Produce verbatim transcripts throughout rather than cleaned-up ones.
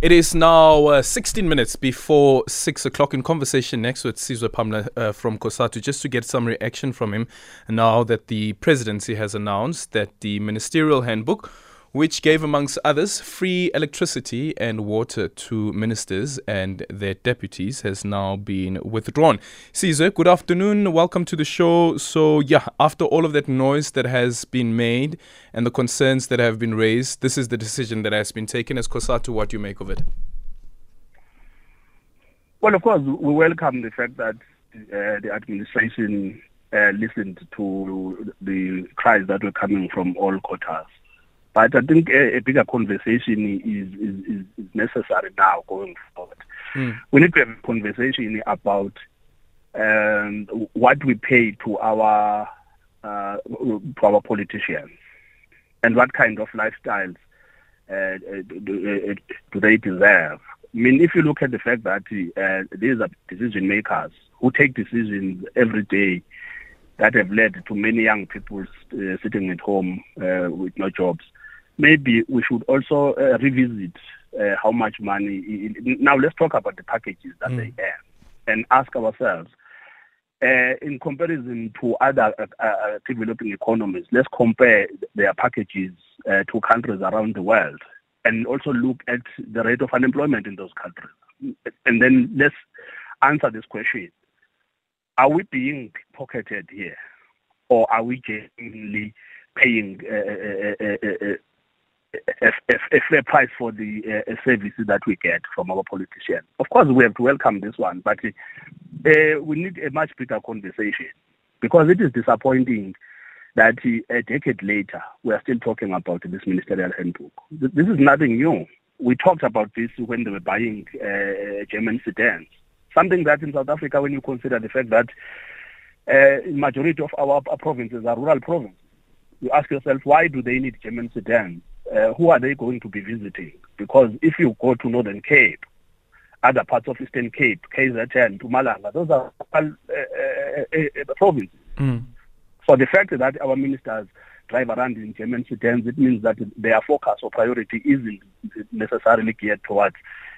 It is now uh, sixteen minutes before six o'clock. In conversation next with Sizwe Pamla uh, from Cosatu, just to get some reaction from him now that the presidency has announced that the ministerial handbook, which gave, amongst others, free electricity and water to ministers and their deputies, has now been withdrawn. Sizwe, good afternoon. Welcome to the show. So, yeah, after all of that noise that has been made and the concerns that have been raised, this is the decision that has been taken. As Cosatu, what do you make of it? Well, of course, we welcome the fact that uh, the administration uh, listened to the cries that were coming from all quarters. But I think a, a bigger conversation is, is, is necessary now going forward. Mm. We need to have a conversation about um, what we pay to our uh, to our politicians and what kind of lifestyles uh, do, do they deserve. I mean, if you look at the fact that uh, these are decision makers who take decisions every day that have led to many young people uh, sitting at home uh, with no jobs, maybe we should also uh, revisit uh, how much money. In, now let's talk about the packages that mm. they have and ask ourselves, uh, in comparison to other uh, uh, developing economies, let's compare their packages uh, to countries around the world and also look at the rate of unemployment in those countries. And then let's answer this question. Are we being pocketed here, or are we genuinely paying uh, uh, uh, uh, A, a, a fair price for the uh, services that we get from our politicians? Of course, we have to welcome this one, but uh, we need a much bigger conversation, because it is disappointing that uh, a decade later, we are still talking about this ministerial handbook. This is nothing new. We talked about this when they were buying uh, German sedans, something that in South Africa, when you consider the fact that uh, majority of our provinces are rural provinces, you ask yourself, why do they need German sedans? Uh, who are they going to be visiting? Because if you go to Northern Cape, other parts of Eastern Cape, K Z N, to Malanga, those are uh, uh, uh, provinces. Mm. So the fact that our ministers drive around in German sedans, it means that their focus or priority isn't necessarily geared towards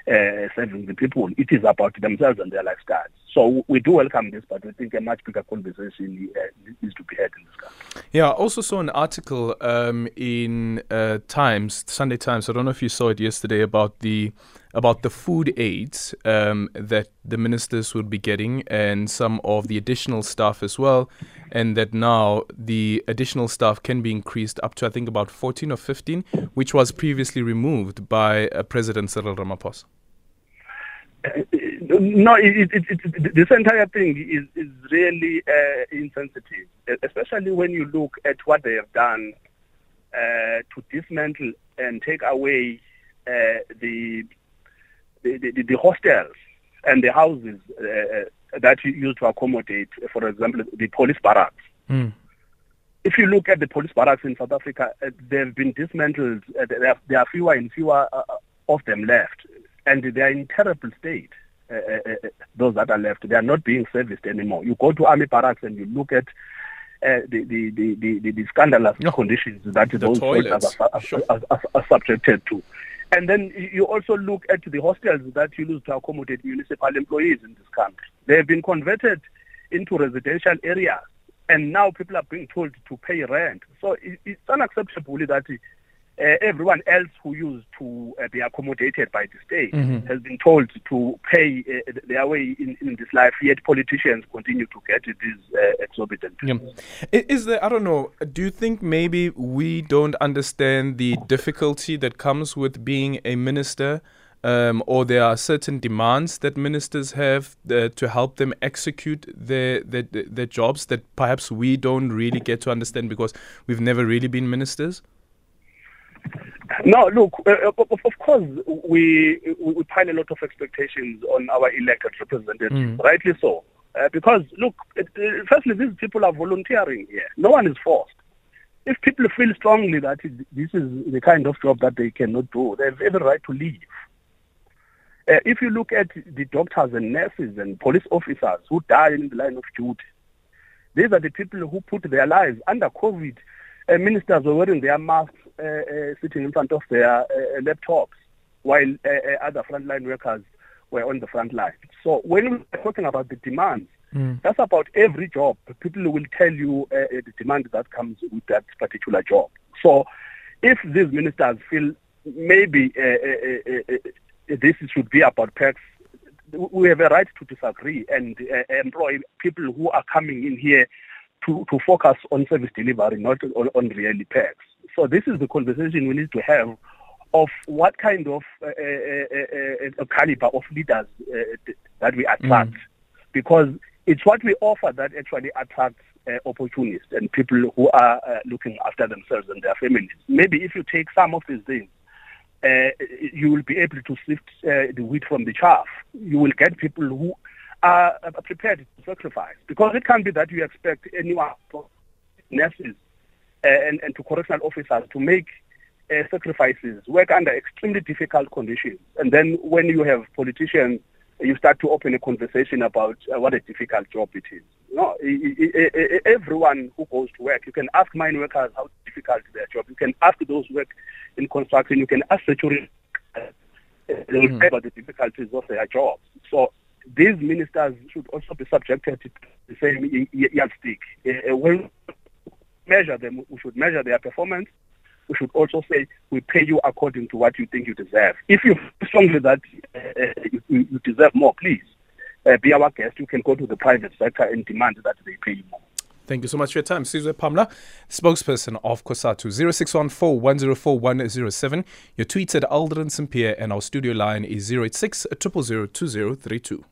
uh, serving the people. It is about themselves and their lifestyles. So we do welcome this, but we think a much bigger conversation uh, needs to be had in this country. Yeah, I also saw an article um, in uh, Times, Sunday Times. I don't know if you saw it yesterday, about the about the food aids um, that the ministers would be getting, and some of the additional staff as well, and that now the additional staff can be increased up to, I think, about fourteen or fifteen, which was previously removed by uh, President Cyril Ramaphosa. Uh, no, it, it, it, this entire thing is, is really uh, insensitive, especially when you look at what they have done uh, to dismantle and take away uh, the, the, the the hostels and the houses uh, that you used to accommodate, for example, the police barracks. Mm. If you look at the police barracks in South Africa, uh, they've been dismantled. Uh, there, are, there are fewer and fewer uh, of them left. And they are in terrible state, uh, uh, uh, those that are left. They are not being serviced anymore. You go to army barracks and you look at uh, the, the, the, the, the scandalous no. conditions that the those toilets are, are, sure. are, are, are subjected to. And then you also look at the hostels that you use to accommodate municipal employees in this country. They have been converted into residential areas, and now people are being told to pay rent. So it, it's unacceptable that Uh, everyone else who used to uh, be accommodated by the state mm-hmm. has been told to pay uh, their way in, in this life, yet politicians continue to get these uh, exorbitant. Yeah. Is there, I don't know, do you think maybe we don't understand the difficulty that comes with being a minister, um, or there are certain demands that ministers have uh, to help them execute their, their, their jobs that perhaps we don't really get to understand because we've never really been ministers? No, look, uh, of, of course, we, we we pile a lot of expectations on our elected representatives, mm. rightly so. Uh, because, look, it, uh, firstly, these people are volunteering here. No one is forced. If people feel strongly that it, this is the kind of job that they cannot do, they have every right to leave. Uh, if you look at the doctors and nurses and police officers who die in the line of duty, these are the people who put their lives under COVID. Uh, ministers were wearing their masks, uh, uh, sitting in front of their uh, laptops. while uh, other frontline workers were on the front line. So when we're talking about the demands, mm. that's about every job. People will tell you uh, the demand that comes with that particular job. So if these ministers feel maybe uh, uh, uh, uh, this should be about perks, we have a right to disagree and uh, employ people who are coming in here to, to focus on service delivery, not on, on really perks. So this is the conversation we need to have of what kind of uh, uh, uh, uh, caliber of leaders uh, that we attract. Mm. Because it's what we offer that actually attracts uh, opportunists and people who are uh, looking after themselves and their families. Maybe if you take some of these things, Uh, you will be able to sift uh, the wheat from the chaff. You will get people who are prepared to sacrifice. Because it can't be that you expect anyone, nurses and, and to correctional officers, to make uh, sacrifices, work under extremely difficult conditions. And then when you have politicians, you start to open a conversation about uh, what a difficult job it is. No, everyone who goes to work, you can ask mine workers how difficult their job. You can ask those who work in construction. You can ask the children mm. about the difficulties of their jobs. So these ministers should also be subjected to the same yardstick. When we measure them, we should measure their performance. We should also say we pay you according to what you think you deserve. If you feel strongly that uh, you, you deserve more, please uh, be our guest. You can go to the private sector and demand that they pay you more. Thank you so much for your time. Sizwe Pamla, spokesperson of Cosatu. zero six one four, one zero four, one zero seven. Your tweets at Aldrin Saint Pierre, and our studio line is zero eight six, zero zero zero, two zero three two.